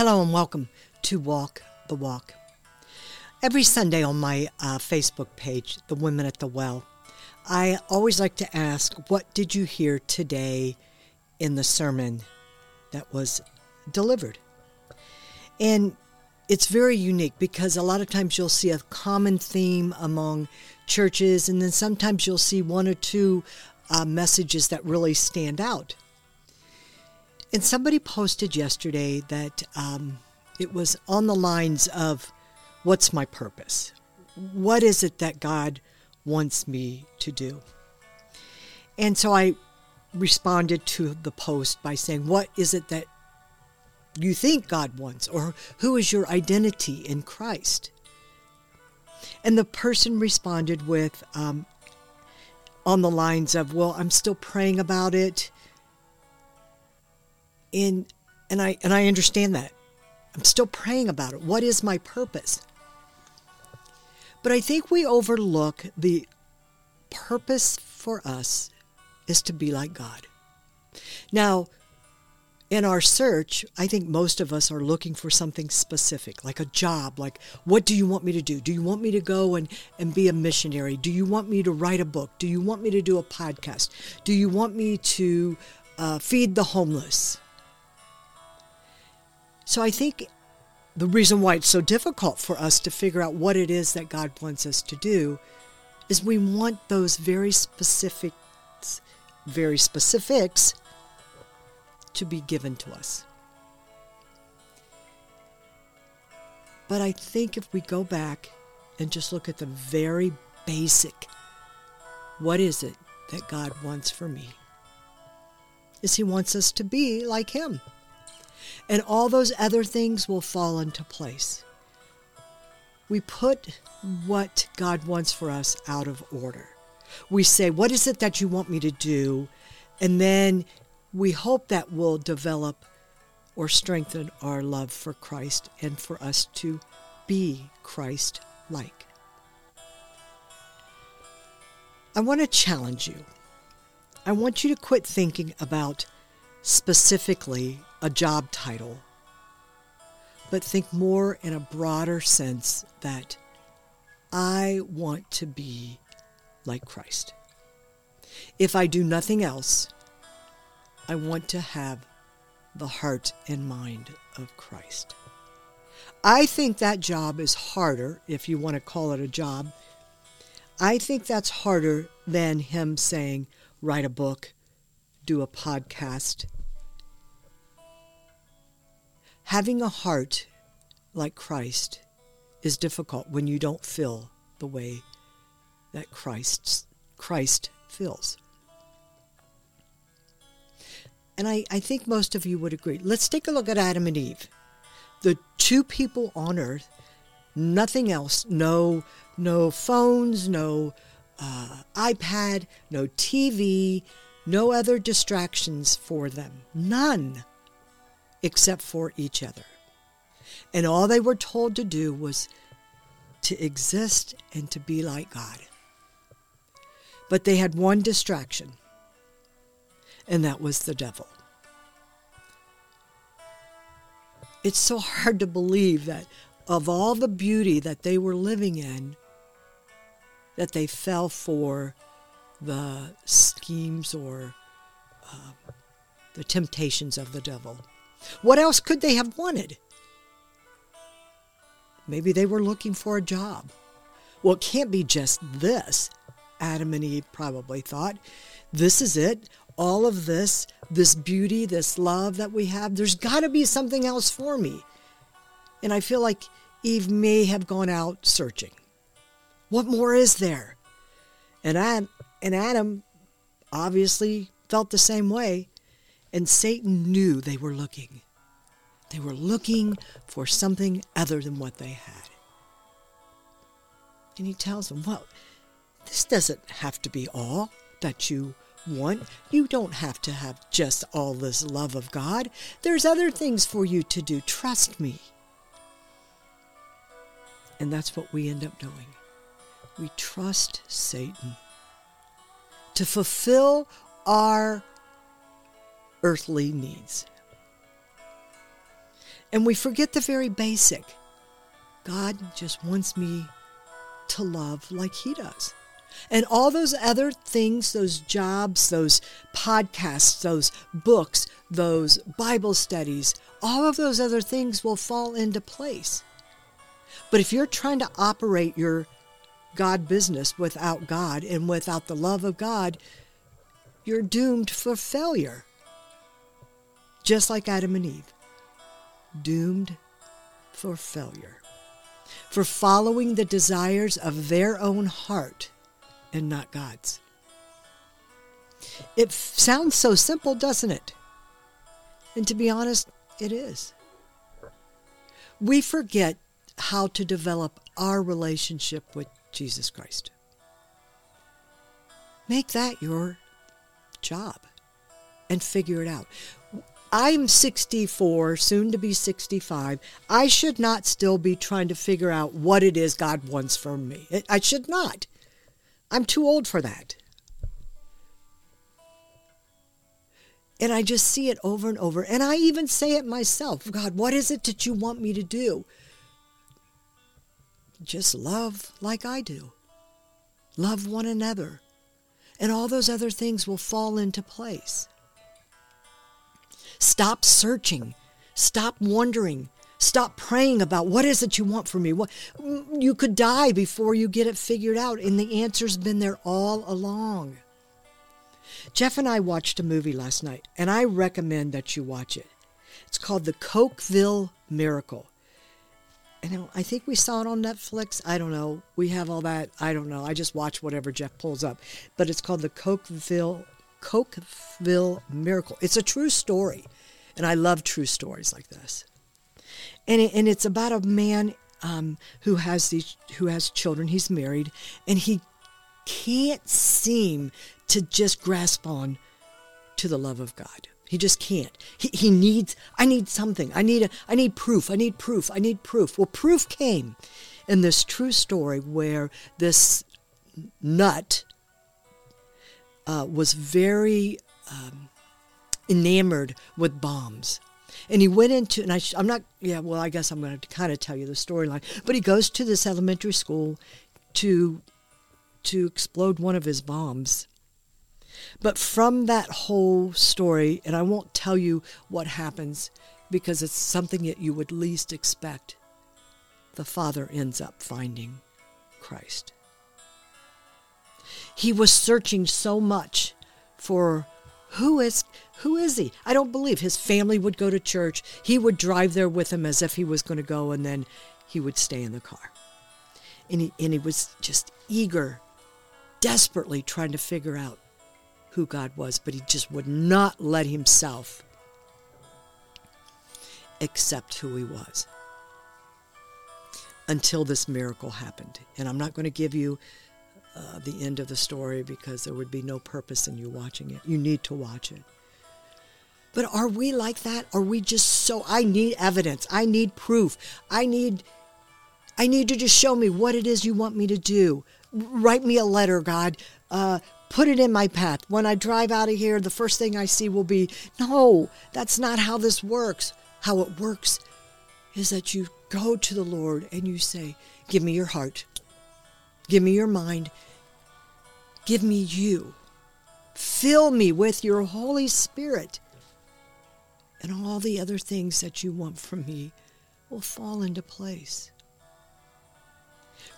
Hello and welcome to Walk the Walk. Every Sunday on my Facebook page, The Women at the Well, I always like to ask, what did you hear today in the sermon that was delivered? And it's very unique because a lot of times you'll see a common theme among churches, and then sometimes you'll see one or two messages that really stand out. And somebody posted yesterday that it was on the lines of, what's my purpose? What is it that God wants me to do? And so I responded to the post by saying, what is it that you think God wants? Or who is your identity in Christ? And the person responded with, on the lines of, well, I'm still praying about it. And I understand that. I'm still praying about it. What is my purpose? But I think we overlook the purpose for us is to be like God. Now, in our search, I think most of us are looking for something specific, like a job, like, what do you want me to do? Do you want me to go and be a missionary? Do you want me to write a book? Do you want me to do a podcast? Do you want me to feed the homeless? So I think the reason why it's so difficult for us to figure out what it is that God wants us to do is we want those very specifics to be given to us. But I think if we go back and just look at the very basic, what is it that God wants for me? Is He wants us to be like Him. And all those other things will fall into place. We put what God wants for us out of order. We say, what is it that you want me to do? And then we hope that will develop or strengthen our love for Christ and for us to be Christ-like. I want to challenge you. I want you to quit thinking about specifically a job title, but think more in a broader sense that I want to be like Christ. If I do nothing else, I want to have the heart and mind of Christ. I think that job is harder, if you want to call it a job. I think that's harder than Him saying, write a book, do a podcast. Having a heart like Christ is difficult when you don't feel the way that Christ feels. And I think most of you would agree. Let's take a look at Adam and Eve. The two people on earth, nothing else, no phones, no iPad, no TV, no other distractions for them. None. Except for each other. And all they were told to do was to exist and to be like God. But they had one distraction, and that was the devil. It's so hard to believe that of all the beauty that they were living in, that they fell for the schemes or the temptations of the devil. What else could they have wanted? Maybe they were looking for a job. Well, it can't be just this, Adam and Eve probably thought. This is it. All of this, this beauty, this love that we have, there's got to be something else for me. And I feel like Eve may have gone out searching. What more is there? And Adam obviously felt the same way. And Satan knew they were looking. They were looking for something other than what they had. And he tells them, well, this doesn't have to be all that you want. You don't have to have just all this love of God. There's other things for you to do. Trust me. And that's what we end up doing. We trust Satan to fulfill our earthly needs. And we forget the very basic. God just wants me to love like he does. And all those other things, those jobs, those podcasts, those books, those Bible studies, all of those other things will fall into place. But if you're trying to operate your God business without God and without the love of God, you're doomed for failure. Just like Adam and Eve. Doomed for failure. For following the desires of their own heart and not God's. It sounds so simple, doesn't it? And to be honest, it is. We forget how to develop our relationship with Jesus Christ. Make that your job and figure it out. I'm 64, soon to be 65. I should not still be trying to figure out what it is God wants from me. I should not. I'm too old for that. And I just see it over and over. And I even say it myself. God, what is it that you want me to do? Just love like I do. Love one another. And all those other things will fall into place. Stop searching. Stop wondering. Stop praying about what is it you want from me. What, you could die before you get it figured out, and the answer's been there all along. Jeff and I watched a movie last night, and I recommend that you watch it. It's called The Cokeville Miracle. And I think we saw it on Netflix. I don't know. We have all that. I don't know. I just watch whatever Jeff pulls up. But it's called The Cokeville Miracle. It's a true story, and I love true stories like this. And it's about a man who has children. He's married, and he can't seem to just grasp on to the love of God. He just can't. He needs. I need something. I need proof. I need proof. Well, proof came in this true story where this nut was very enamored with bombs. And he went into, and I'm not, yeah, well, I guess I'm going to kind of tell you the storyline. But he goes to this elementary school to explode one of his bombs. But from that whole story, and I won't tell you what happens because it's something that you would least expect, the father ends up finding Christ. He was searching so much for who is he? I don't believe his family would go to church. He would drive there with him as if he was going to go, and then he would stay in the car. And he was just eager, desperately trying to figure out who God was, but he just would not let himself accept who he was until this miracle happened. And I'm not going to give you the end of the story because there would be no purpose in you watching it. You need to watch it. But are we like that? Are we just so, I need evidence. I need proof. I need you to show me what it is you want me to do. Write me a letter, God. Put it in my path. When I drive out of here, the first thing I see will be, no, that's not how this works. How it works is that you go to the Lord and you say, give me your heart. Give me your mind. Give me you. Fill me with your Holy Spirit. And all the other things that you want from me will fall into place.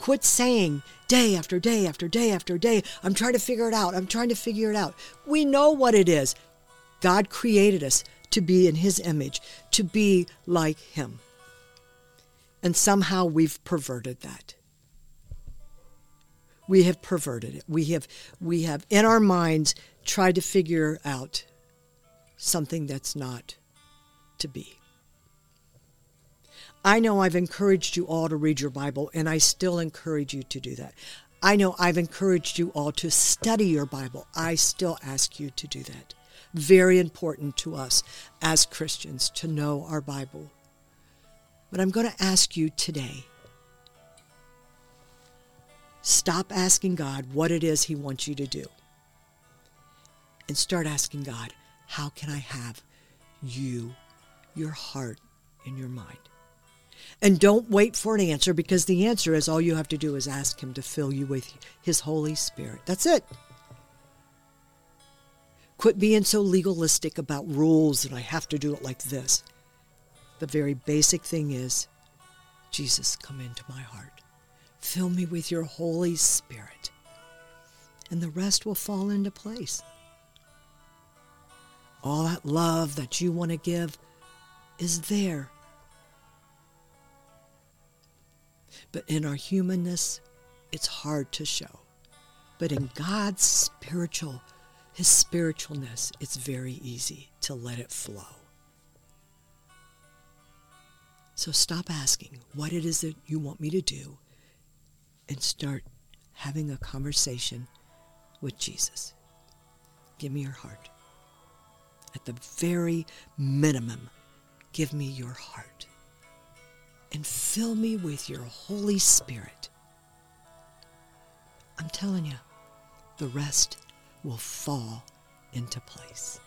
Quit saying day after day after day after day, I'm trying to figure it out. I'm trying to figure it out. We know what it is. God created us to be in his image, to be like him. And somehow we've perverted that. We have perverted it. We have in our minds tried to figure out something that's not to be. I know I've encouraged you all to read your Bible, and I still encourage you to do that. I know I've encouraged you all to study your Bible. I still ask you to do that. Very important to us as Christians to know our Bible. But I'm going to ask you today, stop asking God what it is he wants you to do. And start asking God, how can I have you, your heart, in your mind. And don't wait for an answer, because the answer is all you have to do is ask him to fill you with his Holy Spirit. That's it. Quit being so legalistic about rules and I have to do it like this. The very basic thing is, Jesus, come into my heart. Fill me with your Holy Spirit. And the rest will fall into place. All that love that you want to give is there. But in our humanness, it's hard to show. But in God's spiritual, his spiritualness, it's very easy to let it flow. So stop asking what it is that you want me to do and start having a conversation with Jesus. Give me your heart. At the very minimum, give me your heart and fill me with your Holy Spirit. I'm telling you, the rest will fall into place.